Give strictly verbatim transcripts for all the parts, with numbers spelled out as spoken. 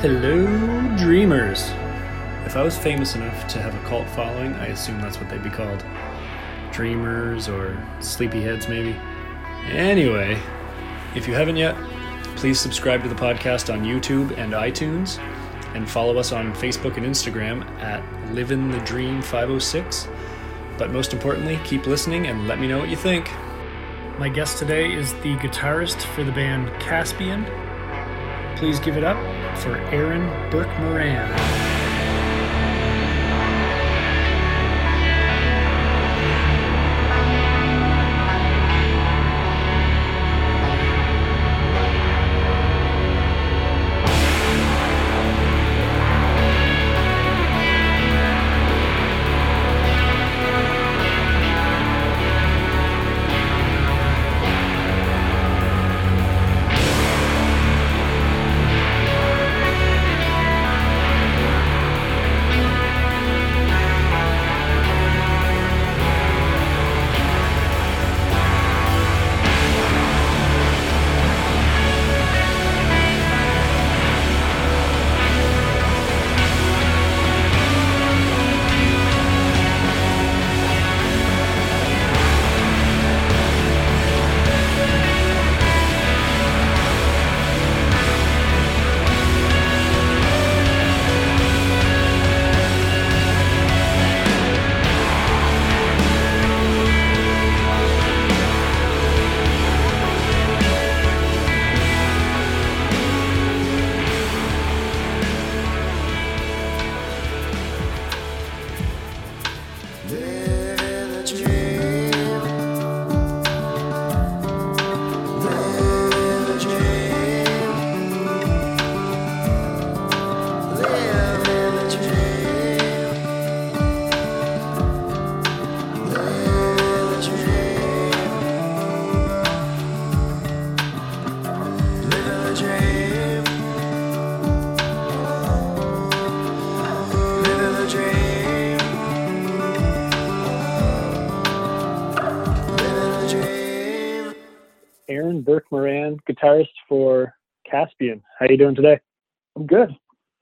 Hello, dreamers. If I was famous enough to have a cult following, I assume that's what they'd be called. Dreamers or sleepyheads, maybe. Anyway, if you haven't yet, please subscribe to the podcast on YouTube and iTunes, and follow us on Facebook and Instagram at Livin' the Dream five oh six. But most importantly, keep listening and let me know what you think. My guest today is the guitarist for the band Caspian. Please give it up for Aaron Burke Moran. Guitarist for Caspian. How are you doing today? I'm good.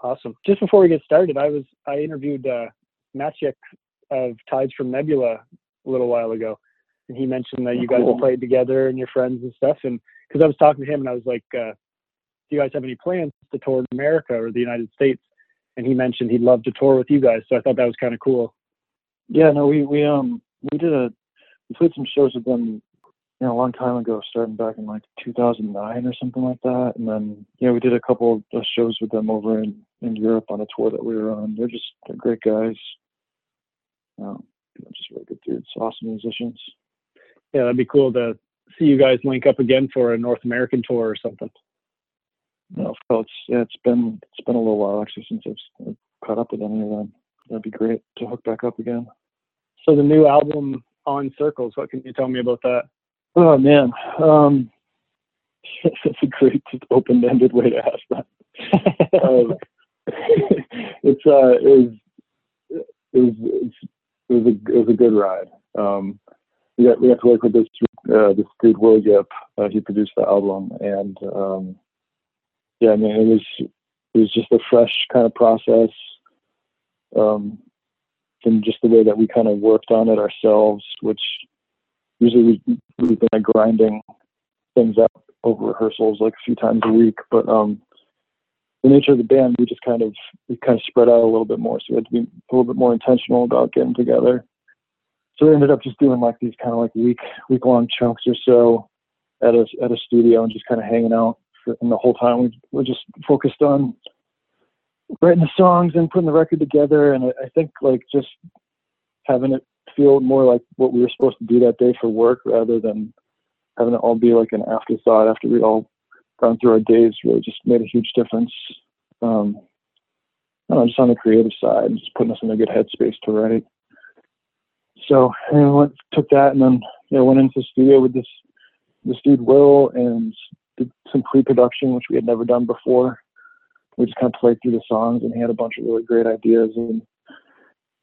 Awesome. Just before we get started, I was I interviewed uh, Maciek of Tides from Nebula a little while ago, and he mentioned that you guys cool. played together and your friends and stuff. And because I was talking to him, and I was like, uh, "Do you guys have any plans to tour America or the United States?" And he mentioned he'd love to tour with you guys. So I thought that was kind of cool. Yeah. No, we we um we did a we played some shows with them. You know, a long time ago, starting back in like two thousand nine or something like that. And then, yeah, we did a couple of shows with them over in, in Europe on a tour that we were on. They're just, they're great guys. Um, they're just really good dudes, awesome musicians. Yeah, that'd be cool to see you guys link up again for a North American tour or something. No, it's, yeah, it's been, it's been a little while actually since I've, I've caught up with any of them. That'd be great to hook back up again. So the new album, On Circles, what can you tell me about that? Oh man, um, that's a great open-ended way to ask that. um, it's uh, it was it was it was a it was a good ride. Um, we got we got to work with this uh, this dude Will Yip. Uh, he produced the album, and um, yeah, I mean it was it was just a fresh kind of process. Um, and just the way that we kind of worked on it ourselves, which. Usually we, we've been like grinding things up over rehearsals like a few times a week, but um, the nature of the band, we just kind of we kind of spread out a little bit more, so we had to be a little bit more intentional about getting together. So we ended up just doing like these kind of like week week long chunks or so at a at a studio and just kind of hanging out. For, and the whole time we we're just focused on writing the songs and putting the record together. And I, I think like just having it. Feel more like what we were supposed to do that day for work rather than having it all be like an afterthought after we all gone through our days really just made a huge difference. Um, I don't know, just on the creative side and just putting us in a good headspace to write. So I you know, took that and then you know, went into the studio with this, this dude Will and did some pre-production, which we had never done before. We just kind of played through the songs and he had a bunch of really great ideas and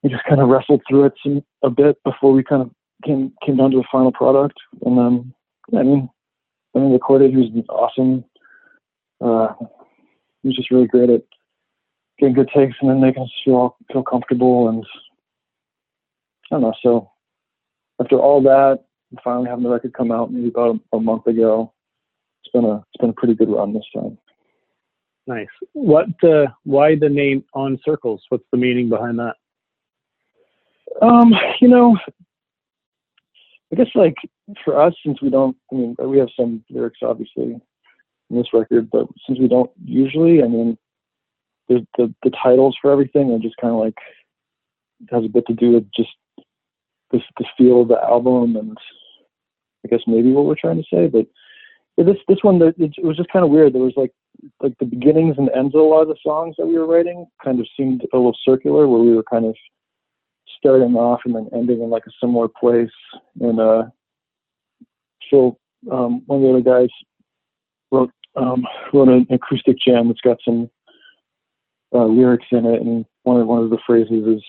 we just kind of wrestled through it some, a bit before we kind of came came down to the final product. And then, yeah, I mean, when we recorded, he was awesome. Uh, he was just really great at get good takes, and then they can feel feel comfortable. And I don't know. So after all that, finally having the record come out maybe about a, a month ago, it's been a it's been a pretty good run this time. Nice. What? Uh, why the name On Circles? What's the meaning behind that? Um, you know, I guess like for us, since we don't, I mean, we have some lyrics obviously in this record, but since we don't usually, I mean, the the, the titles for everything are just kind of like, it has a bit to do with just the, the feel of the album, and I guess maybe what we're trying to say. But yeah, this this one, it, it was just kind of weird. There was like like the beginnings and ends of a lot of the songs that we were writing kind of seemed a little circular, where we were kind of starting off and then ending in like a similar place. And uh, so um, one of the other guys wrote um, wrote an acoustic jam that's got some uh, lyrics in it, and one of one of the phrases is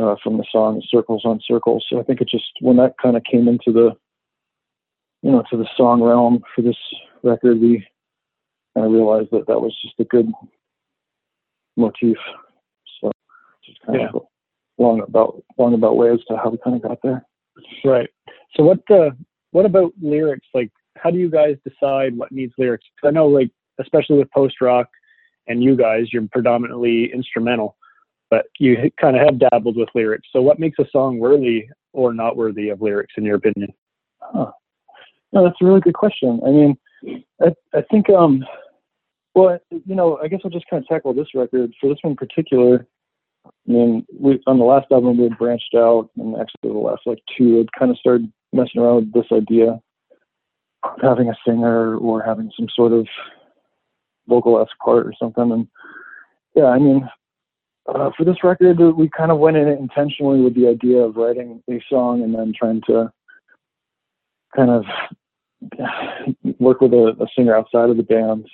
uh, from the song "Circles on Circles." So I think it just, when that kind of came into the you know to the song realm for this record, we kind of realized that that was just a good motif. So just kind yeah. of cool. long about long about way as to how we kind of got there. Right. So what uh what about lyrics? Like, how do you guys decide what needs lyrics? Because I know, like, especially with post rock and you guys, you're predominantly instrumental, but you kind of have dabbled with lyrics. So what makes a song worthy or not worthy of lyrics, in your opinion? Huh. No, that's a really good question. I mean, I, I think um well, you know, I guess I'll just kind of tackle this record. For this one in particular, I mean, we, on the last album, we had branched out, and actually the last like two had kind of started messing around with this idea of having a singer or having some sort of vocal-esque part or something. And yeah, I mean, uh, for this record, we kind of went in it intentionally with the idea of writing a song and then trying to kind of work with a, a singer outside of the band.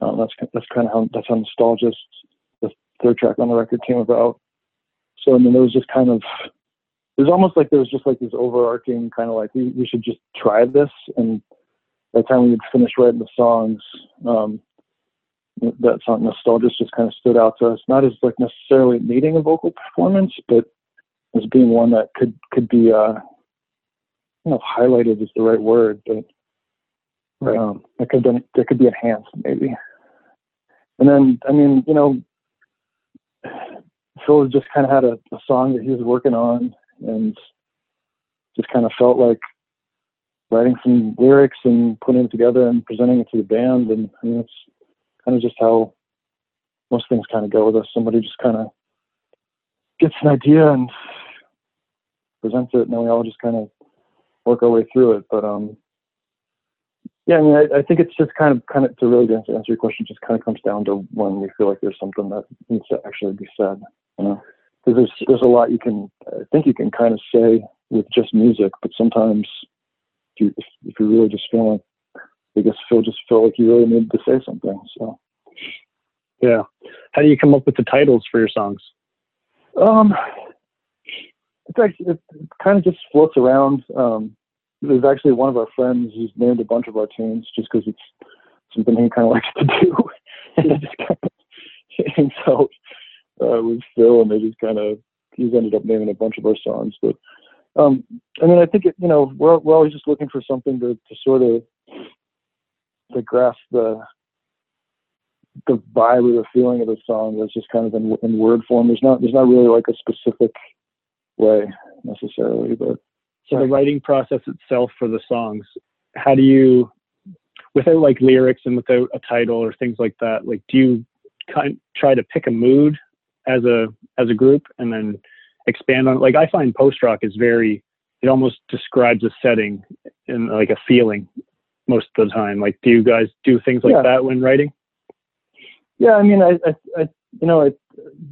Um, that's that's kind of how that's how Nostalgia, third track on the record, came about. So I mean, there was just kind of, it was almost like there was just like this overarching kind of like, we, we should just try this. And by the time we had finished writing the songs, um, that song Nostalgia just kind of stood out to us, not as like necessarily needing a vocal performance, but as being one that could could be, uh, I don't know if highlighted is the right word, but right. um, that could been, that could be enhanced maybe. And then, I mean, you know, Phil just kind of had a, a song that he was working on, and just kind of felt like writing some lyrics and putting it together and presenting it to the band. And I mean, it's kind of just how most things kind of go with us. Somebody just kind of gets an idea and presents it, and then we all just kind of work our way through it. But um, yeah, I mean, I, I think it's just kind of, kind of to really answer your question, just kind of comes down to when we feel like there's something that needs to actually be said, you know, because there's, there's a lot you can, I think you can kind of say with just music, but sometimes if you, if, if you really just feel like, I guess Phil just felt like you really needed to say something. So, yeah. How do you come up with the titles for your songs? Um, it's actually, it kind of just floats around. Um, There's actually one of our friends who's named a bunch of our tunes just because it's something he kind of likes to do. He just kind of hangs out uh, with Phil, and they just kind of, he's ended up naming a bunch of our songs. But um, I mean, I think, it, you know, we're, we're always just looking for something to, to sort of to grasp the the vibe or the feeling of the song that's just kind of in, in word form. There's not there's not really like a specific way necessarily, but. So the writing process itself for the songs, how do you, without like lyrics and without a title or things like that, like do you kind of try to pick a mood as a as a group and then expand on it? Like I find post rock is very, it almost describes a setting and like a feeling most of the time. Like, do you guys do things like yeah. that when writing? Yeah, I mean, I, I, I you know, it,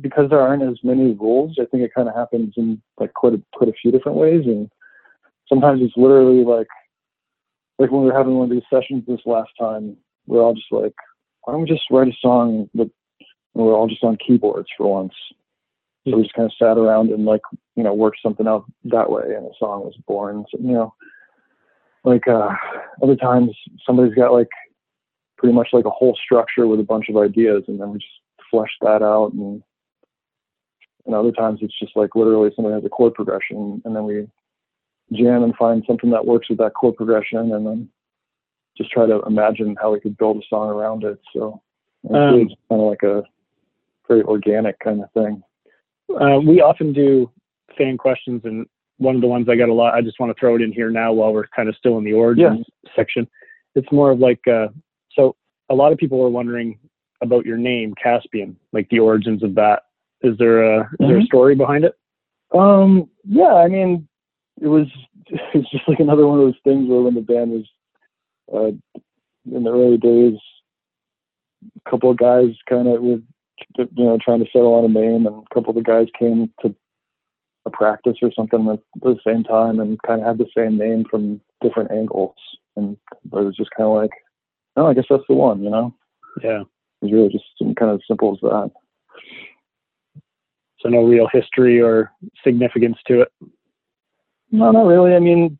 because there aren't as many rules, I think it kind of happens in like quite a, quite a few different ways. And sometimes it's literally like, like when we were having one of these sessions this last time, we we're all just like, why don't we just write a song that we we're all just on keyboards for once? Mm-hmm. So we just kind of sat around and like, you know, worked something out that way, and the song was born. So, you know, like uh, other times somebody's got like pretty much like a whole structure with a bunch of ideas, and then we just flesh that out. And and other times it's just like literally someone has a chord progression, and then we jam and find something that works with that chord progression, and then just try to imagine how we could build a song around it. So it's um, really kind of like a very organic kind of thing. Uh, we often do fan questions, and one of the ones I got a lot, I just want to throw it in here now while we're kind of still in the origin yeah. section. It's more of like, uh, so a lot of people are wondering about your name, Caspian, like the origins of that. Is there a, mm-hmm. is there a story behind it? Um, yeah, I mean, it was, it's just like another one of those things where when the band was, uh, in the early days, a couple of guys kind of with, you know, trying to settle on a name, and a couple of the guys came to a practice or something at the same time and kind of had the same name from different angles. And it was just kind of like, oh, I guess that's the one, you know? Yeah. It was really just kind of simple as that. So no real history or significance to it? No, not really. I mean,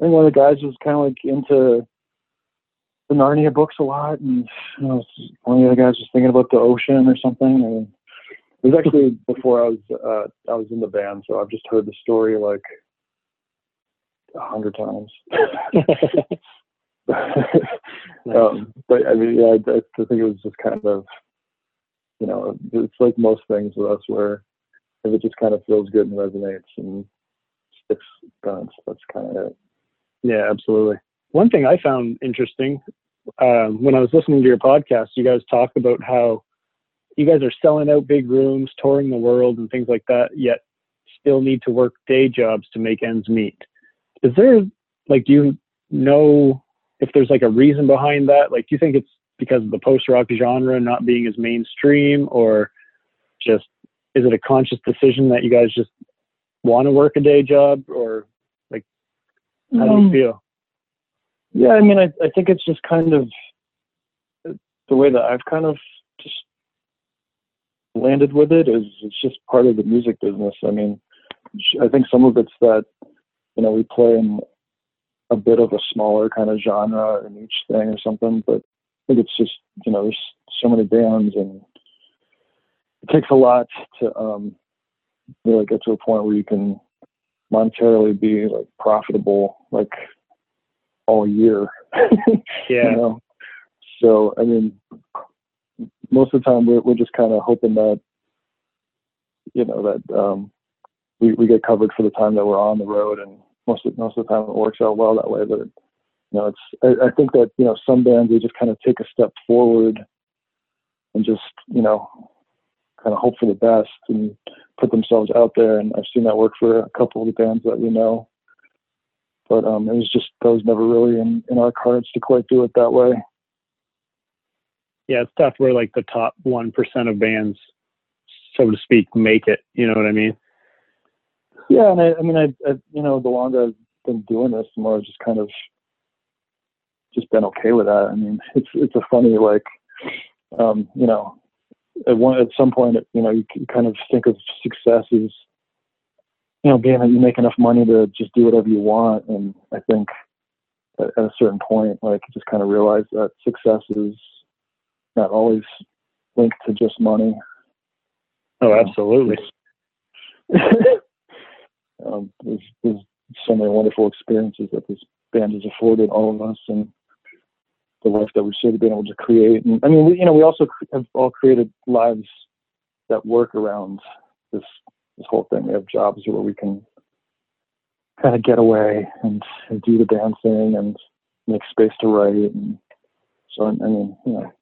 I think one of the guys was kind of like into the Narnia books a lot, and you know, one of the other guys was thinking about the ocean or something. And it was actually before I was uh, I was in the band, so I've just heard the story like a hundred times. Nice. um, but I mean, yeah, I, I think it was just kind of, you know, it's like most things with us where if it just kind of feels good and resonates and sticks, guns, that's kind of it. Yeah, absolutely. One thing I found interesting, uh, when I was listening to your podcast, you guys talk about how you guys are selling out big rooms, touring the world and things like that, yet still need to work day jobs to make ends meet. Is there, like, do you know if there's like a reason behind that? Like, do you think it's because of the post-rock genre not being as mainstream, or just, is it a conscious decision that you guys just want to work a day job, or like, how um, do you feel? Yeah, I mean, I, I think it's just kind of the way that I've kind of just landed with it is it's just part of the music business. I mean, I think some of it's that, you know, we play in a bit of a smaller kind of genre in each thing or something, but I think it's just, you know, there's so many bands and it takes a lot to um, really get to a point where you can monetarily be like profitable like all year. Yeah. You know? So, I mean, most of the time we're, we're just kind of hoping that, you know, that um, we, we get covered for the time that we're on the road, and most of, most of the time it works out well that way. But it, you know, it's, I, I think that, you know, some bands, they just kind of take a step forward and just, you know, kind of hope for the best and put themselves out there. And I've seen that work for a couple of the bands that we know. But um, it was just, that was never really in, in our cards to quite do it that way. Yeah, it's tough. We're like the top one percent of bands, so to speak, make it. You know what I mean? Yeah, and I, I mean, I, I, you know, the longer I've been doing this, the more I've just kind of just been okay with that. I mean, it's it's a funny, like, um, you know, at one at some point, you know, you kind of think of success as, you know, being that you make enough money to just do whatever you want. And I think at, at a certain point, like, you just kind of realize that success is not always linked to just money. Oh, absolutely. um, there's, there's so many wonderful experiences that this band has afforded all of us, and the life that we should have been able to create. And I mean, we, you know, we also have all created lives that work around this this whole thing. We have jobs where we can kind of get away and, and do the dancing and make space to write. And so, I mean, you know,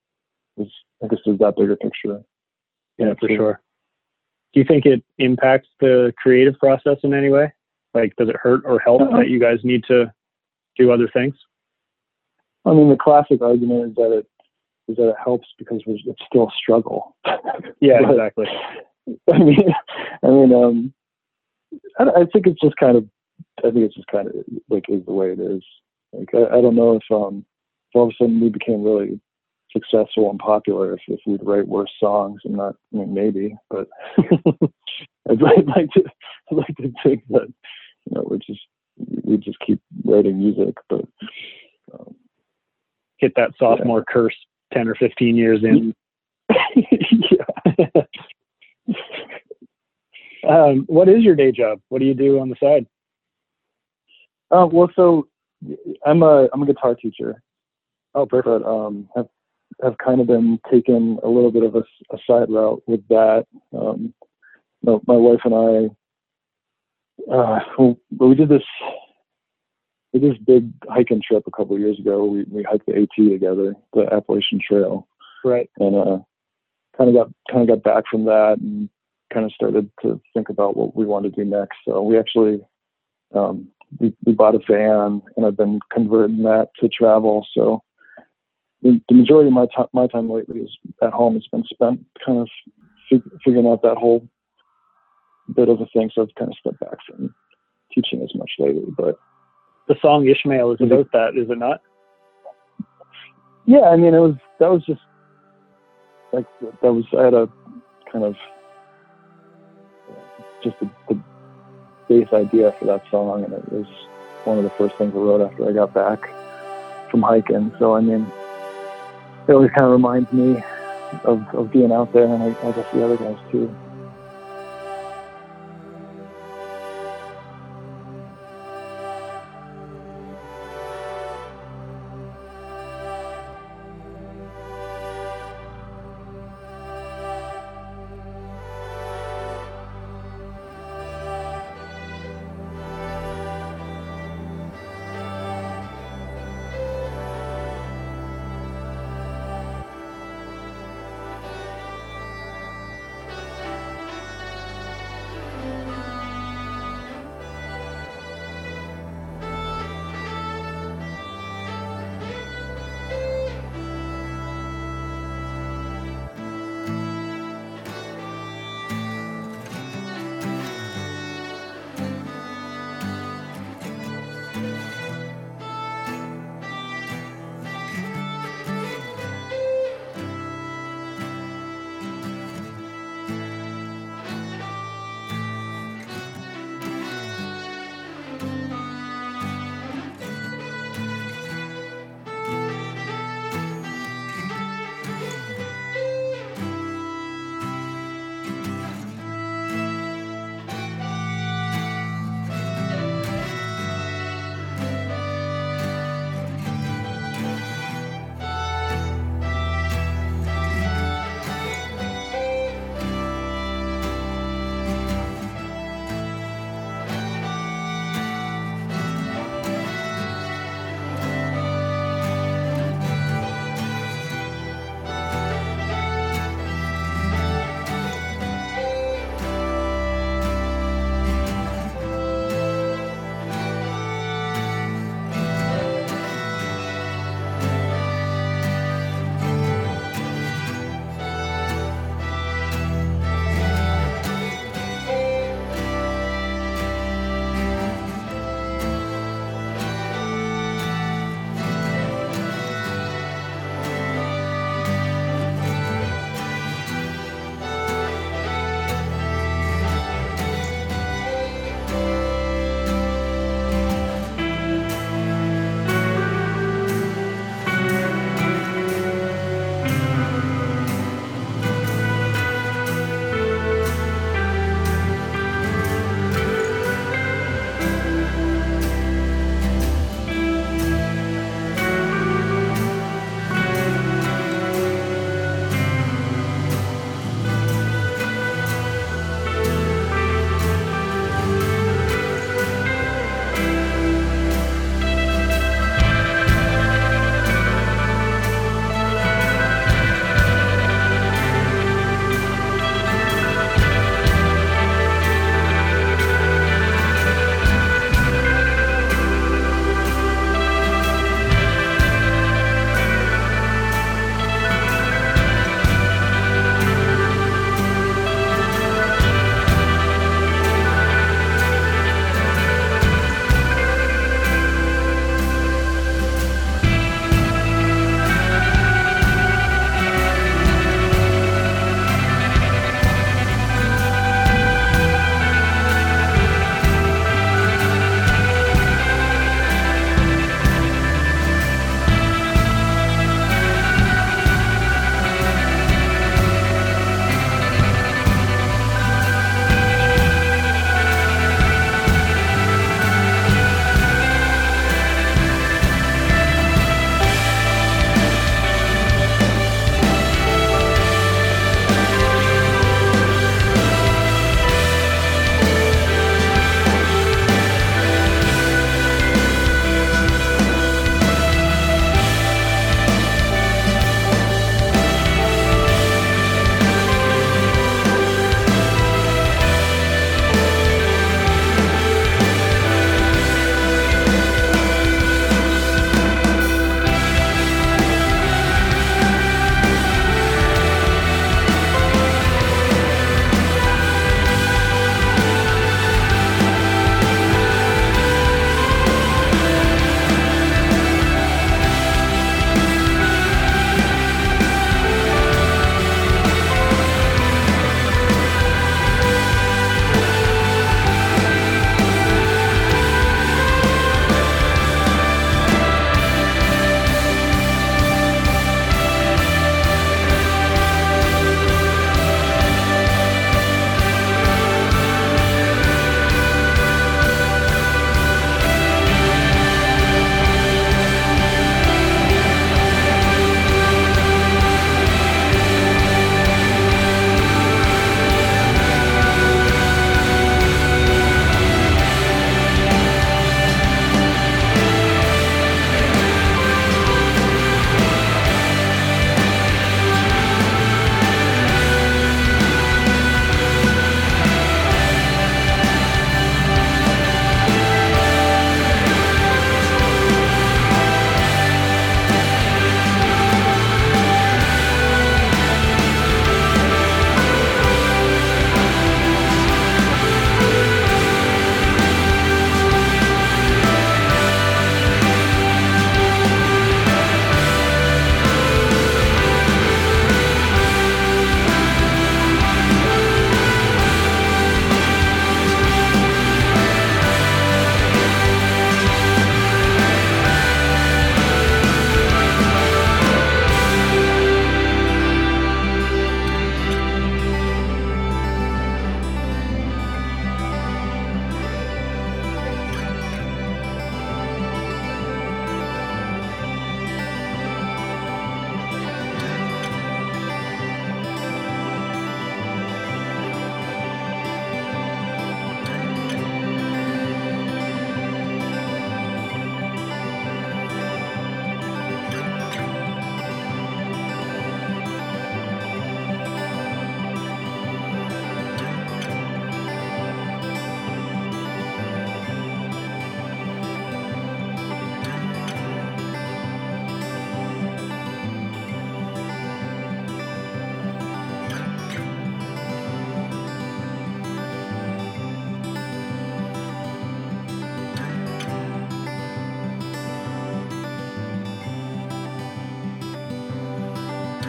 it's, I guess there's that bigger picture. Yeah, yeah, for sure. sure. Do you think it impacts the creative process in any way? Like, does it hurt or help uh-huh. that you guys need to do other things? I mean, the classic argument is that it is that it helps because it's still a struggle. Yeah, but, exactly. I mean, I mean, um, I, I think it's just kind of, I think it's just kind of like is the way it is. Like, I, I don't know if um, if all of a sudden we became really successful and popular, if, if we'd write worse songs. I'm not, I mean, maybe, but I'd, I'd like to, I'd like to think that, you know, we just we just keep writing music, but. Um, Hit that sophomore yeah. curse ten or fifteen years in. Yeah, um, what is your day job? What do you do on the side? Uh, well, so I'm a I'm a guitar teacher. Oh, perfect. But, um, I've have kind of been taking a little bit of a, a side route with that. Um, you know, my wife and I, uh, we, we did this we did this big hiking trip a couple of years ago. We we hiked the AT together, the Appalachian Trail. Right. And uh, kind of got kind of got back from that and kind of started to think about what we wanted to do next. So we actually. Um, We, we bought a van, and I've been converting that to travel. So the, the majority of my time, my time lately is at home. It's been spent kind of fig- figuring out that whole bit of a thing. So I've kind of stepped back from teaching as much lately. But the song Ishmael is about that, is it not? Yeah, I mean, it was that was just like that was I had a kind of just the. base idea for that song, and it was one of the first things I wrote after I got back from hiking. So I mean, it always kind of reminds me of, of being out there, and I, I guess the other guys too.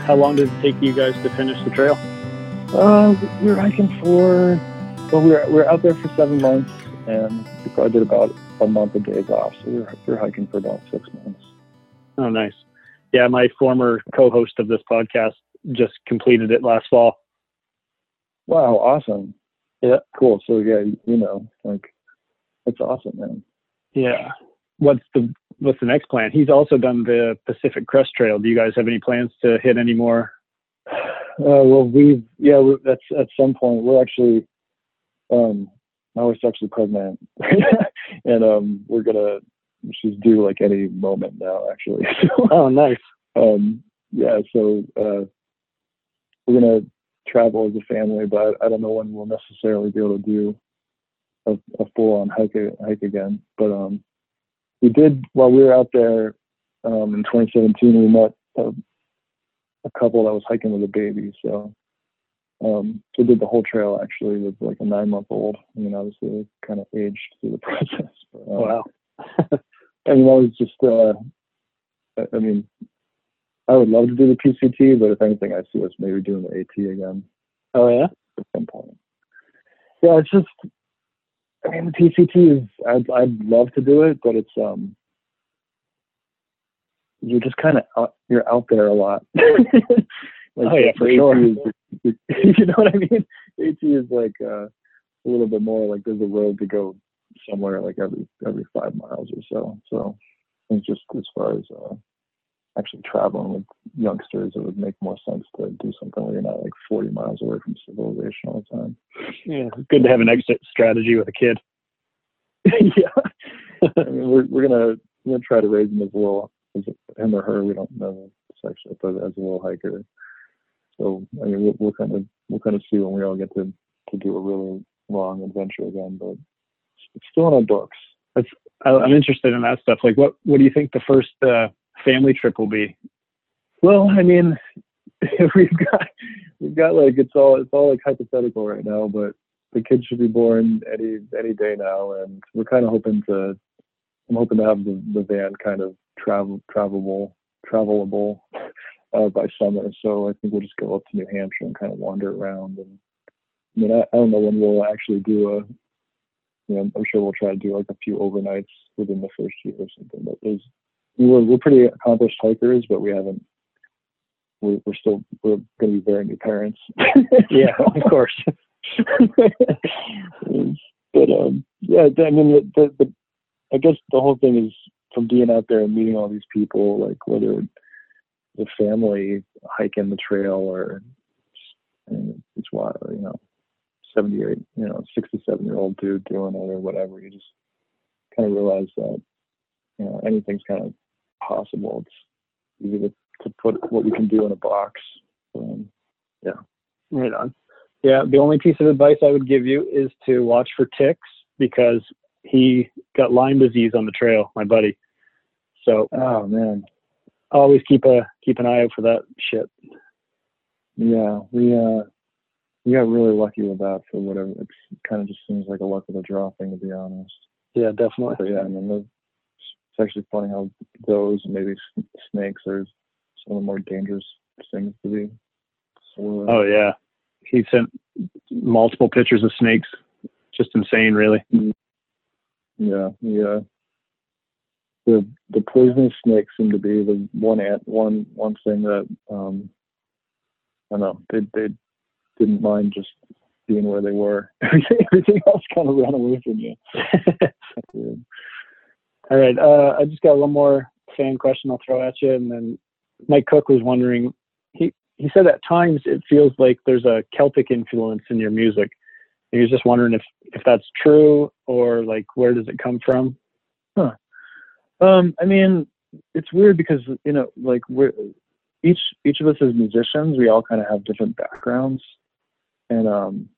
How long did it take you guys to finish the trail? Uh, we were hiking for, well, we were, we were out there for seven months, and we probably did about a month of days off, so we were, we were hiking for about six months. Oh, nice. Yeah, my former co-host of this podcast just completed it last fall. Wow, awesome. Yeah. Cool. So, yeah, you know, like, it's awesome, man. Yeah. What's the what's the next plan? He's also done the Pacific Crest Trail. Do you guys have any plans to hit any more? Uh, well, we've, yeah, we're, that's at some point. We're actually, um, my wife's actually pregnant. And um, we're going to, she's due like any moment now, actually. Oh, nice. Um, yeah, so uh, we're going to travel as a family, but I don't know when we'll necessarily be able to do a, a full-on hike, hike again. But um, we did, while we were out there um, in twenty seventeen, we met a, a couple that was hiking with a baby. So um, we did the whole trail, actually, with like a nine-month-old. I mean, obviously, kind of aged through the process. But, um, wow. I mean, I was just, uh, I mean, I would love to do the P C T, but if anything, I see us maybe doing the A T again. Oh, yeah? At some point. Yeah, it's just, I mean, the P C T is, I'd, I'd love to do it, but it's, um, you're just kind of, you're out there a lot. Like, oh, yeah, for sure. Is, you know what I mean? AT is like uh, a little bit more like there's a road to go somewhere like every, every five miles or so. So it's just as far as, uh, actually traveling with youngsters, it would make more sense to do something where you're not like forty miles away from civilization all the time. Yeah, it's good to have an exit strategy with a kid. Yeah, I mean, we're we're gonna we're gonna try to raise him as a little as him or her. We don't know the section, but as a little hiker. So I mean, we'll, we'll kind of we'll kind of see when we all get to to do a really long adventure again. But it's still in our books. That's I'm interested in that stuff. Like, what what do you think the first uh, family trip will be? Well, I mean, we've got we've got like it's all it's all like hypothetical right now, but the kids should be born any any day now, and we're kind of hoping to I'm hoping to have the, the van kind of travel travelable travelable uh, by summer. So I think we'll just go up to New Hampshire and kind of wander around. And I mean, I, I don't know when we'll actually do a you know I'm sure we'll try to do like a few overnights within the first year or something, but there's We were, we're pretty accomplished hikers, but we haven't. We're, we're still we're going to be very new parents. Yeah, of course. But um, yeah, I mean, the, the, I guess the whole thing is from being out there and meeting all these people, like whether the family hiking the trail or I mean, it's wild, you know, seventy-eight, you know, sixty-seven-year-old dude doing it or whatever. You just kind of realize that you know anything's kind of possible. It's easy to, to put what we can do in a box. Um, yeah. Right on. Yeah. The only piece of advice I would give you is to watch for ticks because he got Lyme disease on the trail, my buddy. So, oh man, always keep a, keep an eye out for that shit. Yeah. We, uh, we got really lucky with that for whatever. It kind of just seems like a luck of the draw thing, to be honest. Yeah, definitely. But yeah. I mean, the, it's actually funny how those and maybe snakes are some of the more dangerous things to be. So, uh, oh, yeah. He sent multiple pictures of snakes. Just insane, really. Yeah, yeah. The the poisonous snakes seem to be the one ant, one one thing that, um, I don't know, they, they didn't mind just being where they were. Everything else kind of ran away from you. Yeah. All right. Uh, I just got one more fan question I'll throw at you. And then Mike Cook was wondering, he, he said at times it feels like there's a Celtic influence in your music. And he was just wondering if, if that's true or like, where does it come from? Huh. Um, I mean, it's weird because, you know, like we're each, each of us as musicians, we all kind of have different backgrounds and, um,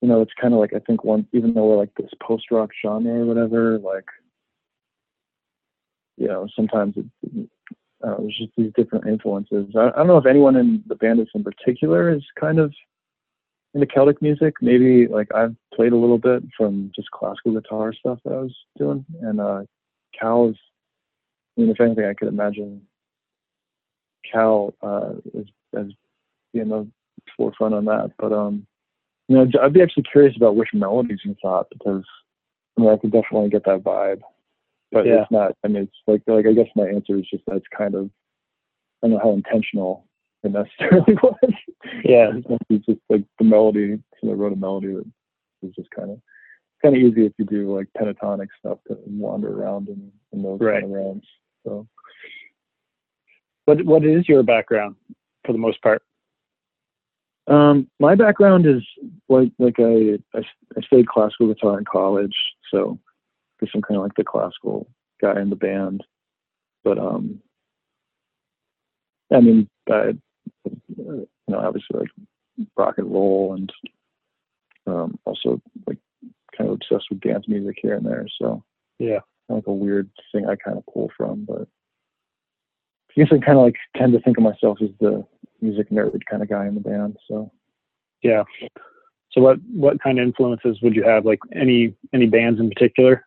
you know, it's kind of like, I think one, even though we're like this post-rock genre or whatever, like, you know, sometimes it, uh, there's just these different influences. I, I don't know if anyone in the Bandits in particular is kind of into Celtic music. Maybe like I've played a little bit from just classical guitar stuff that I was doing. And uh, Cal is, I mean, if anything, I could imagine Cal uh, as, as being the forefront on that. But um, you know, I'd be actually curious about which melodies you thought, because I mean, I could definitely get that vibe. But yeah. It's not. I mean, it's like like I guess my answer is just that's kind of I don't know how intentional it necessarily was. Yeah, it's just like the melody. So I wrote a melody that was just kind of kind of easy if you do like pentatonic stuff to wander around in, in those right. kind of realms. So, what what is your background for the most part? Um, my background is like like I I, I studied classical guitar in college, so. Because I'm kind of like the classical guy in the band, but um, I mean, I, you know, obviously like rock and roll, and um, also like kind of obsessed with dance music here and there. So yeah, like a weird thing I kind of pull from, but I guess I kind of like tend to think of myself as the music nerd kind of guy in the band. So yeah. So what what kind of influences would you have? Like any any bands in particular?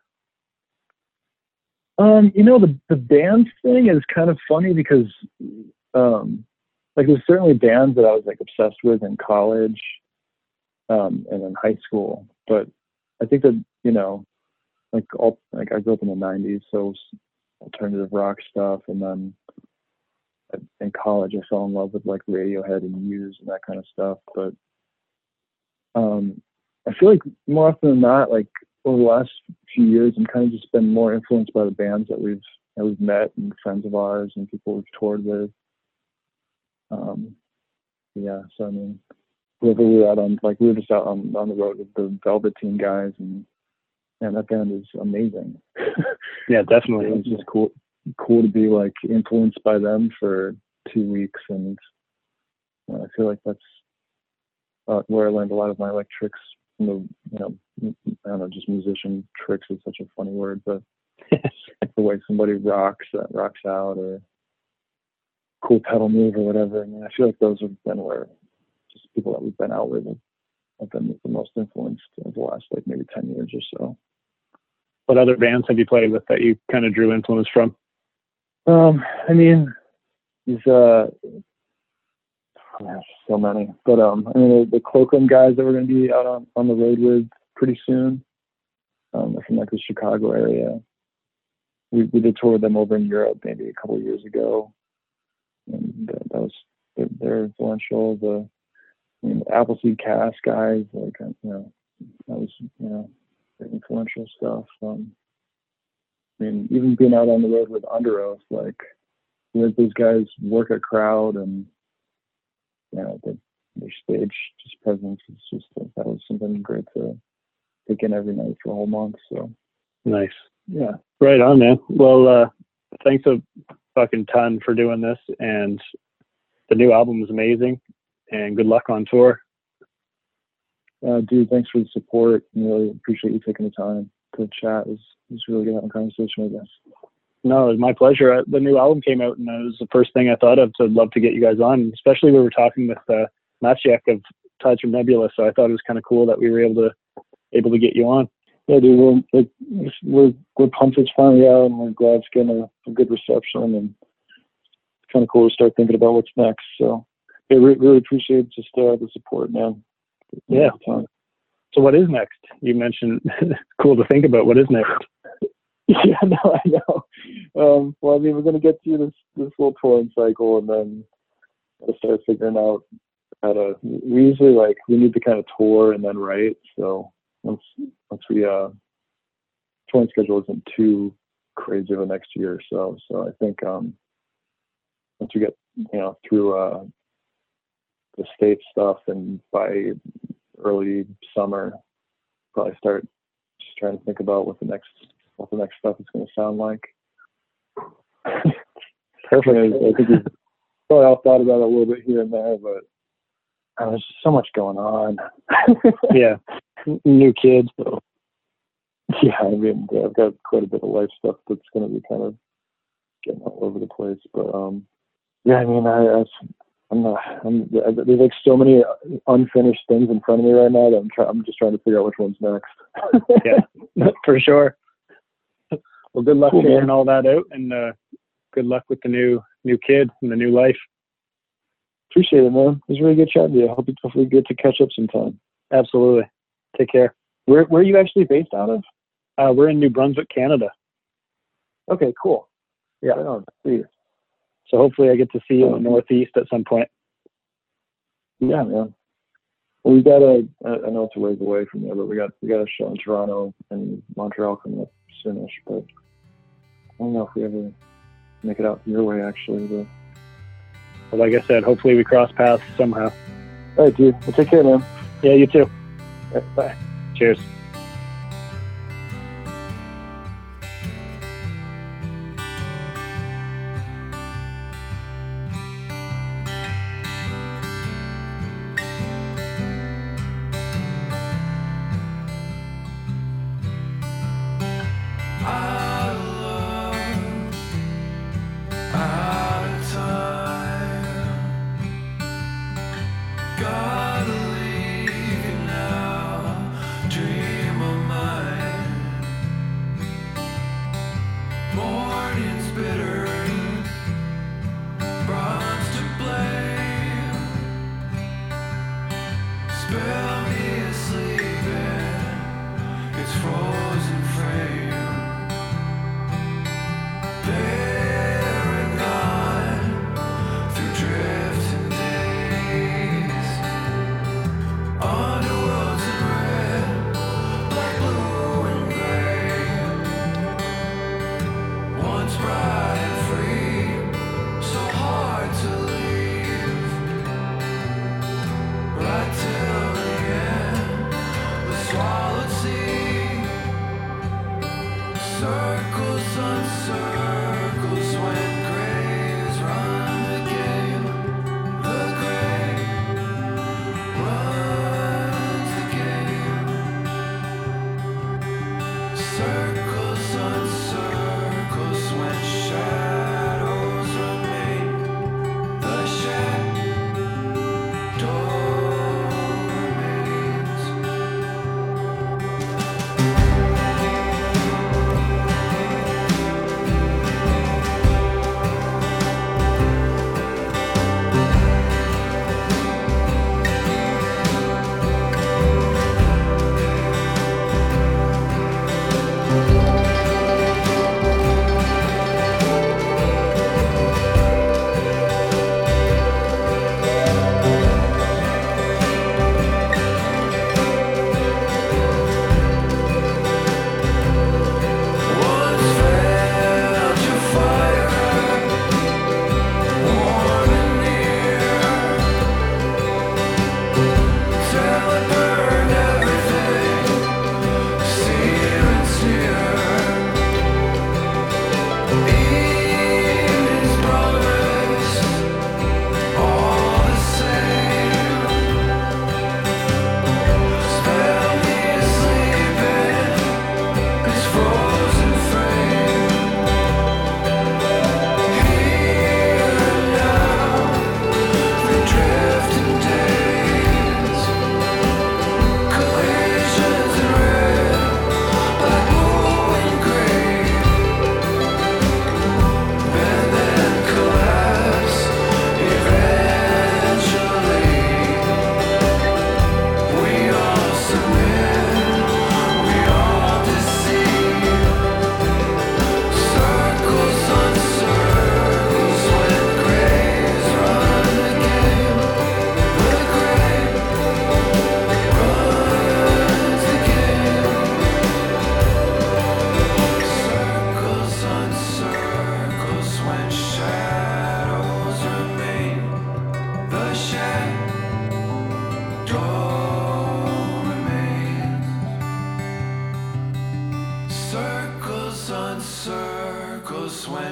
Um, you know, the, the band thing is kind of funny because, um, like there's certainly bands that I was like obsessed with in college, um, and in high school, but I think that, you know, like all, like I grew up in the nineties, so it was alternative rock stuff. And then in college, I fell in love with like Radiohead and Muse and that kind of stuff. But, um, I feel like more often than not, like, over the last few years, I'm kind of just been more influenced by the bands that we've that we've met and friends of ours and people we've toured with. Um, yeah, so I mean, whoever we were out on, like we were just out on, on the road with the Velveteen guys, and and that band is amazing. Yeah, definitely. It was just cool, cool to be like influenced by them for two weeks, and uh, I feel like that's uh, where I learned a lot of my like tricks. The, you know, I don't know, just musician tricks is such a funny word, but the way somebody rocks, uh, rocks out, or cool pedal move or whatever. I mean, I feel like those have been where just people that we've been out with have been the most influenced over the last like maybe ten years or so. What other bands have you played with that you kind of drew influence from? Um, I mean, these uh. so many, but um, I mean the, the Cloakroom guys that we're going to be out on, on the road with pretty soon. Um, they're from like the Chicago area. We we did tour with them over in Europe maybe a couple of years ago, and that, that was they're, they're influential. The, I mean, the Appleseed Cast guys, like you know, that was you know, influential stuff. Um, I mean, even being out on the road with Under Oath, like with those guys work a crowd and. You know, the, their stage just presence is just like, that was something great to take in every night for a whole month. So nice, yeah, right on, man. Well, uh, thanks a fucking ton for doing this, and the new album is amazing. And good luck on tour, uh, dude. Thanks for the support. I really appreciate you taking the time to chat. It was, it was really good having a conversation with us. No, it was my pleasure. I, the new album came out, and that was the first thing I thought of, so I'd love to get you guys on, especially we were talking with uh, Matt Jack of Tides from Nebula, so I thought it was kind of cool that we were able to able to get you on. Yeah, dude, we're, like, we're, we're pumped it's finally out, and we're glad it's getting a, a good reception, and it's kind of cool to start thinking about what's next. So I yeah, re- really appreciate just uh, the support, man. Yeah. So what is next? You mentioned cool to think about. What is next? Yeah, no, I know. Um, well, I mean, we're going to get through this this little touring cycle, and then we'll start figuring out how to. We usually like we need to kind of tour and then write. So once once we uh, touring schedule isn't too crazy over the next year or so. So I think um, once we get you know through uh, the state stuff, and by early summer, probably start just trying to think about what the next. What the next stuff is going to sound like. Perfect. I think we've probably all thought about it a little bit here and there, but uh, there's so much going on. Yeah. New kids. So. Yeah, I mean, yeah, I've got quite a bit of life stuff that's going to be kind of getting all over the place. But um, yeah, I mean, I, I, I'm not, I'm, there's like so many unfinished things in front of me right now that I'm, try, I'm just trying to figure out which one's next. Yeah, for sure. Well, good luck figuring cool, all that out, and uh, good luck with the new new kid and the new life. Appreciate it, man. It was a really good chat with you. I hope you hopefully get to catch up sometime. Absolutely. Take care. Where where are you actually based out of? Uh, we're in New Brunswick, Canada. Okay, cool. Yeah. Right on. See you. So hopefully I get to see you in the Northeast at some point. Yeah, man. Well, we got a, I know it's a ways away from there, but we got we got a show in Toronto and Montreal coming up soonish, but I don't know if we ever make it out your way, actually. But well, like I said, hopefully we cross paths somehow. All right, dude. Well, take care, man. Yeah, you too. Right, bye. Cheers.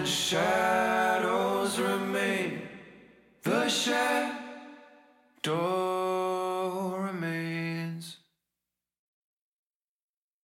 Shadows remain the shadow.